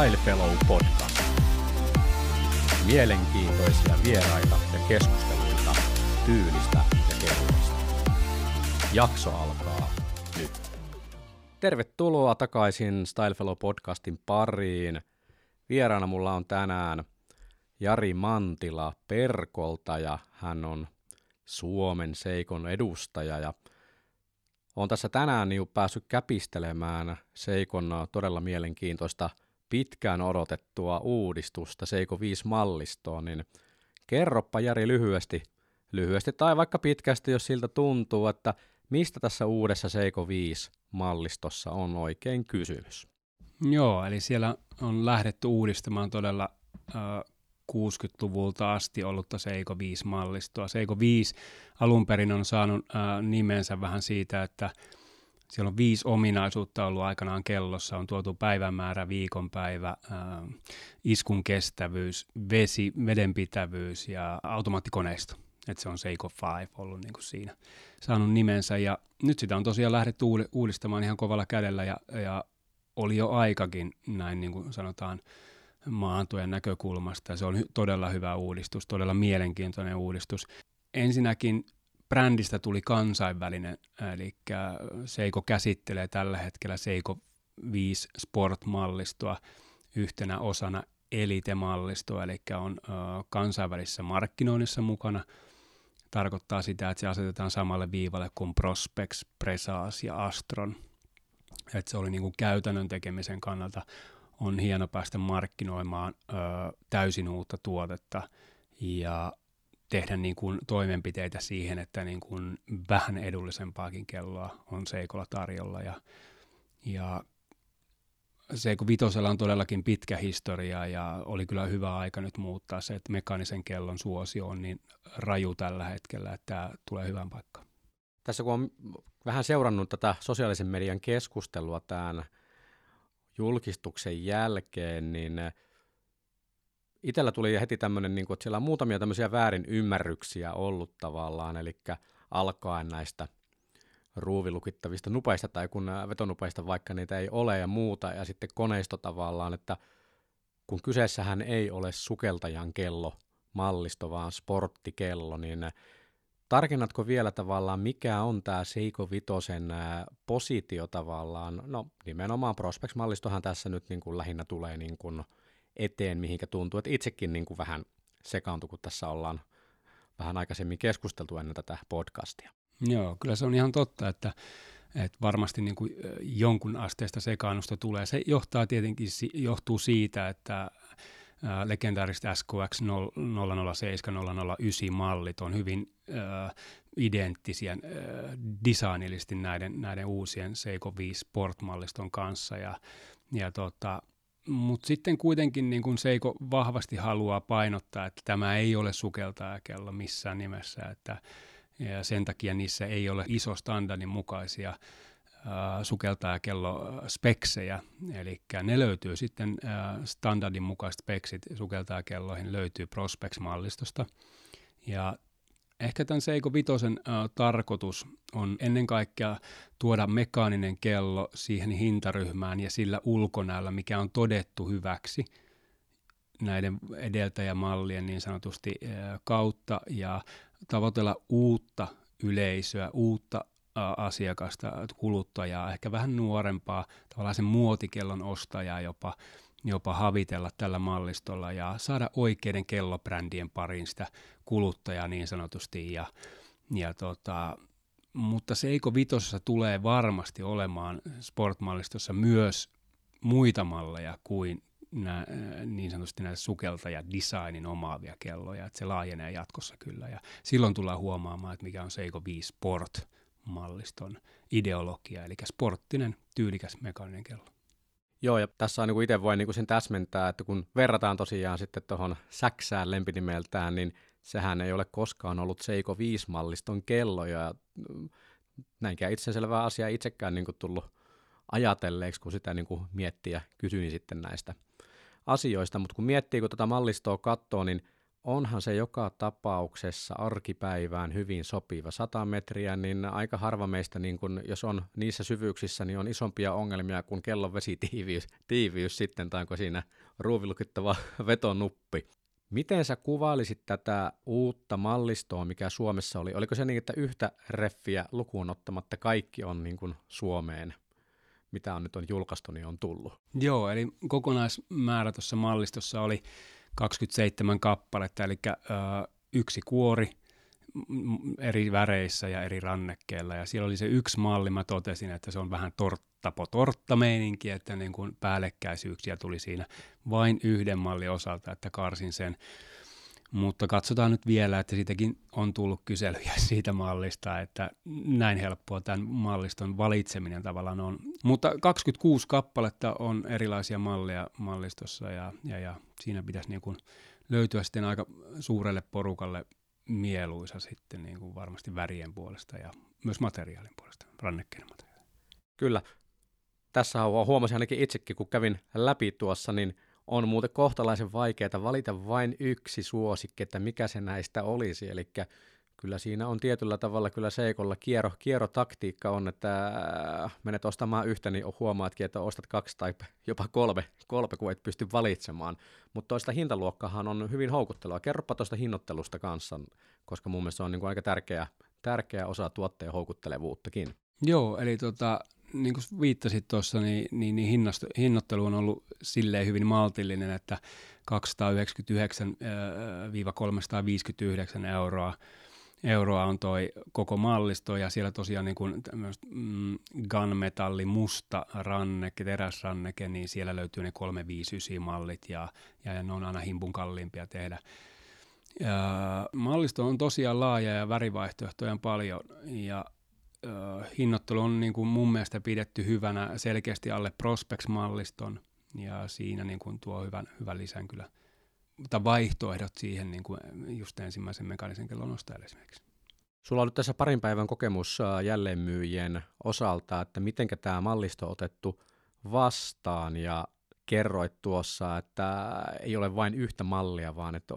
Stylefellow podcast. Mielenkiintoisia vieraita ja keskusteluita tyylistä ja kehuista. Jakso alkaa nyt. Tervetuloa takaisin Stylefellow podcastin pariin. Vieraana mulla on tänään Jari Mantila Perkolta ja hän on Suomen Seikon edustaja ja olen tässä tänään päässyt käpistelemään Seikon todella mielenkiintoista pitkään odotettua uudistusta Seiko 5-mallistoon, niin kerroppa Jari lyhyesti tai vaikka pitkästi, jos siltä tuntuu, että mistä tässä uudessa Seiko 5-mallistossa on oikein kysymys? Joo, eli siellä on lähdetty uudistamaan todella 60-luvulta asti ollutta Seiko 5-mallistoa. Seiko 5 alun perin on saanut nimensä vähän siitä, että siellä on 5 ominaisuutta ollut aikanaan kellossa. On tuotu päivämäärä, viikonpäivä, iskun kestävyys, vedenpitävyys ja automaattikoneisto. Et se on Seiko 5 ollut niin kuin siinä saanut nimensä. Ja nyt sitä on tosiaan lähdetty uudistamaan ihan kovalla kädellä ja oli jo aikakin näin niin kuin sanotaan maahantuojan näkökulmasta. Se on todella hyvä uudistus, todella mielenkiintoinen uudistus. Ensinnäkin brändistä tuli kansainvälinen, eli Seiko käsittelee tällä hetkellä Seiko 5 Sport-mallistoa yhtenä osana Elite-mallistoa, eli on kansainvälisessä markkinoinnissa mukana. Tarkoittaa sitä, että se asetetaan samalle viivalle kuin Prospex, Presage ja Astron. Et se oli niin kuin käytännön tekemisen kannalta on hieno päästä markkinoimaan täysin uutta tuotetta ja tehdä niin kuin toimenpiteitä siihen, että niin kuin vähän edullisempaakin kelloa on Seikolla tarjolla. Ja Seiko 5:llä on todellakin pitkä historia ja oli kyllä hyvä aika nyt muuttaa se, että mekaanisen kellon suosio on niin raju tällä hetkellä, että tämä tulee hyvään paikkaan. Tässä kun on vähän seurannut tätä sosiaalisen median keskustelua tämän julkistuksen jälkeen, niin itsellä tuli heti tämmöinen, että siellä on muutamia tämmöisiä väärinymmärryksiä ollut tavallaan, eli alkaen näistä ruuvilukittavista nupeista tai kun vetonupeista vaikka niitä ei ole ja muuta, ja sitten koneisto tavallaan, että kun kyseessähän ei ole sukeltajan kello, mallisto, vaan sporttikello, niin tarkennatko vielä tavallaan, mikä on tämä Seiko 5:n positio tavallaan? No nimenomaan Prospex-mallistohan tässä nyt niin kuin lähinnä tulee niin kuin eteen, mihinkä tuntuu, että itsekin niin kuin vähän sekaantui, kun tässä ollaan vähän aikaisemmin keskusteltu ennen tätä podcastia. Joo, kyllä se on ihan totta, että varmasti niin kuin jonkun asteesta sekaannusta tulee. Se johtaa tietenkin, johtuu siitä, että legendaariset SKX 007, 009 mallit on hyvin identtisiä designillisesti näiden uusien Seiko 5 Sport-malliston kanssa. Mutta sitten kuitenkin niin kun Seiko vahvasti haluaa painottaa, että tämä ei ole sukeltajakello missään nimessä. Ja sen takia niissä ei ole ISO standardin mukaisia sukeltajakellospeksejä, eli ne löytyy sitten standardin mukaiset speksit sukeltajakelloihin, löytyy Prospex-mallistosta. Ja ehkä tämän Seiko 5:n tarkoitus on ennen kaikkea tuoda mekaaninen kello siihen hintaryhmään ja sillä ulkonäöllä, mikä on todettu hyväksi näiden edeltäjämallien niin sanotusti kautta, ja tavoitella uutta yleisöä, uutta asiakasta, kuluttajaa, ehkä vähän nuorempaa, tavallaan sen muotikellon ostajaa jopa havitella tällä mallistolla ja saada oikeiden kellobrändien pariin sitä kuluttajaa niin sanotusti. Mutta Seiko 5:ssa tulee varmasti olemaan sportmallistossa myös muita malleja kuin niin sanotusti näitä sukeltajadesignin omaavia kelloja, että se laajenee jatkossa kyllä ja silloin tullaan huomaamaan, että mikä on Seiko 5 Sport malliston ideologia, eli sporttinen, tyylikäs, mekaaninen kello. Joo, ja tässä on niin kuin itse voi niin kuin sen täsmentää, että kun verrataan tosiaan sitten tuohon säksään lempinimeltään, niin sehän ei ole koskaan ollut Seiko 5-malliston kello, ja näinkään itseselvää asiaa itsekään niin kuin tullut ajatelleeksi, kun sitä niin kuin miettii ja kysyin sitten näistä asioista, mutta kun miettii, kun tätä mallistoa katsoo, niin onhan se joka tapauksessa arkipäivään hyvin sopiva. 100 metriä, niin aika harva meistä, niin kun, jos on niissä syvyyksissä, niin on isompia ongelmia kuin kellon vesitiiviys sitten, tai onko siinä ruuvilukittava vetonuppi. Miten sä kuvailisit tätä uutta mallistoa, mikä Suomessa oli? Oliko se niin, että yhtä reffiä lukuun ottamatta kaikki on niin kuin Suomeen, mitä on nyt on julkaistu, niin on tullut? Joo, eli kokonaismäärä tuossa mallistossa oli 27 kappaletta, eli yksi kuori eri väreissä ja eri rannekkeilla. Ja siellä oli se yksi malli, mä totesin, että se on vähän tortta-meininki, että niin kuin päällekkäisyyksiä tuli siinä vain yhden mallin osalta, että karsin sen. Mutta katsotaan nyt vielä, että siitäkin on tullut kyselyjä siitä mallista, että näin helppoa tämän malliston valitseminen tavallaan on. Mutta 26 kappaletta on erilaisia malleja mallistossa ja siinä pitäisi niin kuin löytyä sitten aika suurelle porukalle mieluisa sitten niin kuin varmasti värien puolesta ja myös materiaalin puolesta, rannekkeen materiaalin. Kyllä. Tässä huomasin ainakin itsekin, kun kävin läpi tuossa, niin on muuten kohtalaisen vaikeaa valita vain yksi suosikki, että mikä se näistä olisi. Eli kyllä siinä on tietyllä tavalla kyllä Seikolla kierrotaktiikka on, että menet ostamaan yhtä, niin huomaatkin, että ostat kaksi tai jopa kolme kun et pysty valitsemaan. Mutta toista hintaluokkaahan on hyvin houkuttelua. Kerropa tuosta hinnoittelusta kanssa, koska mun mielestä se on niin kuin aika tärkeä osa tuotteen houkuttelevuuttakin. Joo, eli niin kuin viittasit tuossa, niin hinnoittelu on ollut silleen hyvin maltillinen, että 299–359 euroa on toi koko mallisto, ja siellä tosiaan niin kuin gunmetalli musta ranneke, teräsranneke, niin siellä löytyy ne 359-mallit, ja ne on aina himpun kalliimpia tehdä. Mallisto on tosiaan laaja, ja värivaihtoehtoja on paljon, ja hinnoittelu on niin kuin mun mielestä pidetty hyvänä selkeästi alle Prospex-malliston, ja siinä niin kuin tuo hyvän lisän kyllä, mutta vaihtoehdot siihen niin kuin just ensimmäisen mekaanisen kellon ostajalle esimerkiksi. Sulla on nyt tässä parin päivän kokemus jälleenmyyjien osalta, että mitenkä tämä mallisto on otettu vastaan, ja kerroit tuossa, että ei ole vain yhtä mallia, vaan että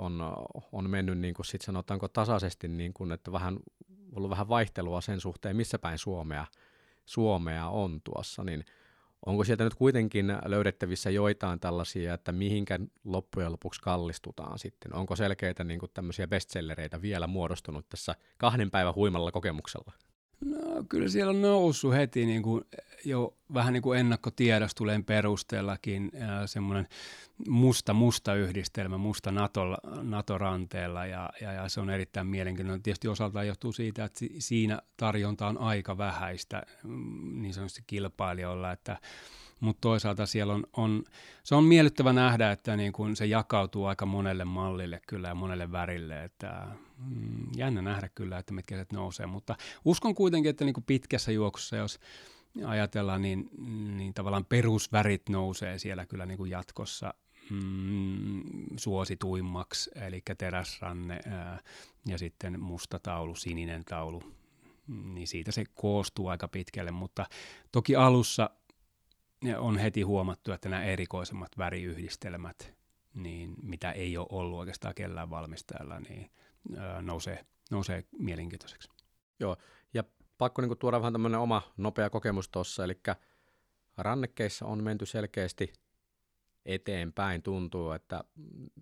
on mennyt niin kuin sit sanotaanko tasaisesti, niin kuin, että ollut vähän vaihtelua sen suhteen, missä päin Suomea on tuossa, niin onko sieltä nyt kuitenkin löydettävissä joitain tällaisia, että mihinkä loppujen lopuksi kallistutaan sitten? Onko selkeitä niin kuin tämmöisiä bestsellereitä vielä muodostunut tässä 2 päivän huimalla kokemuksella? No, kyllä siellä on noussut heti niin kuin jo vähän niin kuin ennakkotiedostuleen perusteellakin semmoinen musta yhdistelmä, musta NATO-ranteella ja se on erittäin mielenkiintoinen. Tietysti osaltaan johtuu siitä, että siinä tarjonta on aika vähäistä niin sanotusti kilpailijoilla, että mutta toisaalta siellä se on miellyttävä nähdä, että niin kun se jakautuu aika monelle mallille kyllä ja monelle värille, että jännä nähdä kyllä, että mitkä se nousee, mutta uskon kuitenkin, että niin kun pitkässä juoksussa, jos ajatellaan, niin tavallaan perusvärit nousee siellä kyllä niin kun jatkossa suosituimmaksi, eli teräsranne ja sitten musta taulu, sininen taulu, niin siitä se koostuu aika pitkälle, mutta toki alussa on heti huomattu, että nämä erikoisemmat väriyhdistelmät, niin mitä ei ole ollut oikeastaan kellään valmistajalla, niin nousee mielenkiintoiseksi. Joo, ja pakko niin kuin tuoda vähän tämmöinen oma nopea kokemus tuossa, eli rannekkeissa on menty selkeästi eteenpäin, tuntuu, että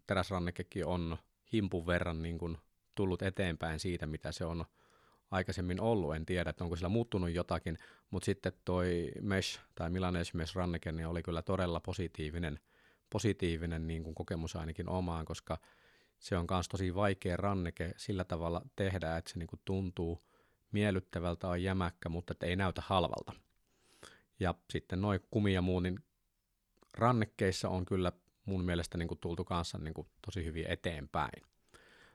teräsrannekekin on himpun verran niin kuin tullut eteenpäin siitä, mitä se on aikaisemmin ollut, en tiedä, että onko sillä muuttunut jotakin, mutta sitten toi mesh tai Milanese mesh ranneke niin oli kyllä todella positiivinen niin kuin kokemus ainakin omaan, koska se on myös tosi vaikea ranneke sillä tavalla tehdä, että se niin kuin tuntuu miellyttävältä, on jämäkkä, mutta ei näytä halvalta. Ja sitten noi kumi ja muu, niin rannekkeissa on kyllä mun mielestä niin kuin tultu kanssa niin kuin tosi hyvin eteenpäin.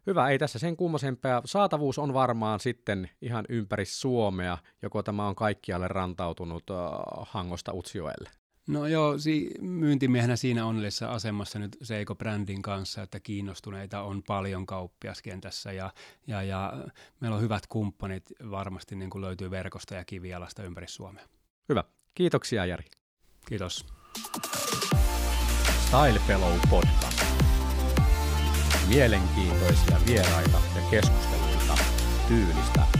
Hyvä, ei tässä sen kummosempää. Saatavuus on varmaan sitten ihan ympäri Suomea, joko tämä on kaikkialle rantautunut Hangosta Utsjoelle. No joo, myyntimiehenä siinä onnellisessa asemassa nyt Seiko-brändin kanssa, että kiinnostuneita on paljon kauppiaskentässä ja meillä on hyvät kumppanit varmasti niin kuin löytyy verkosta ja kivialasta ympäri Suomea. Hyvä, kiitoksia Jari. Kiitos. Stylefellow podcast. mielenkiintoisia vieraita ja keskusteluita tyylistä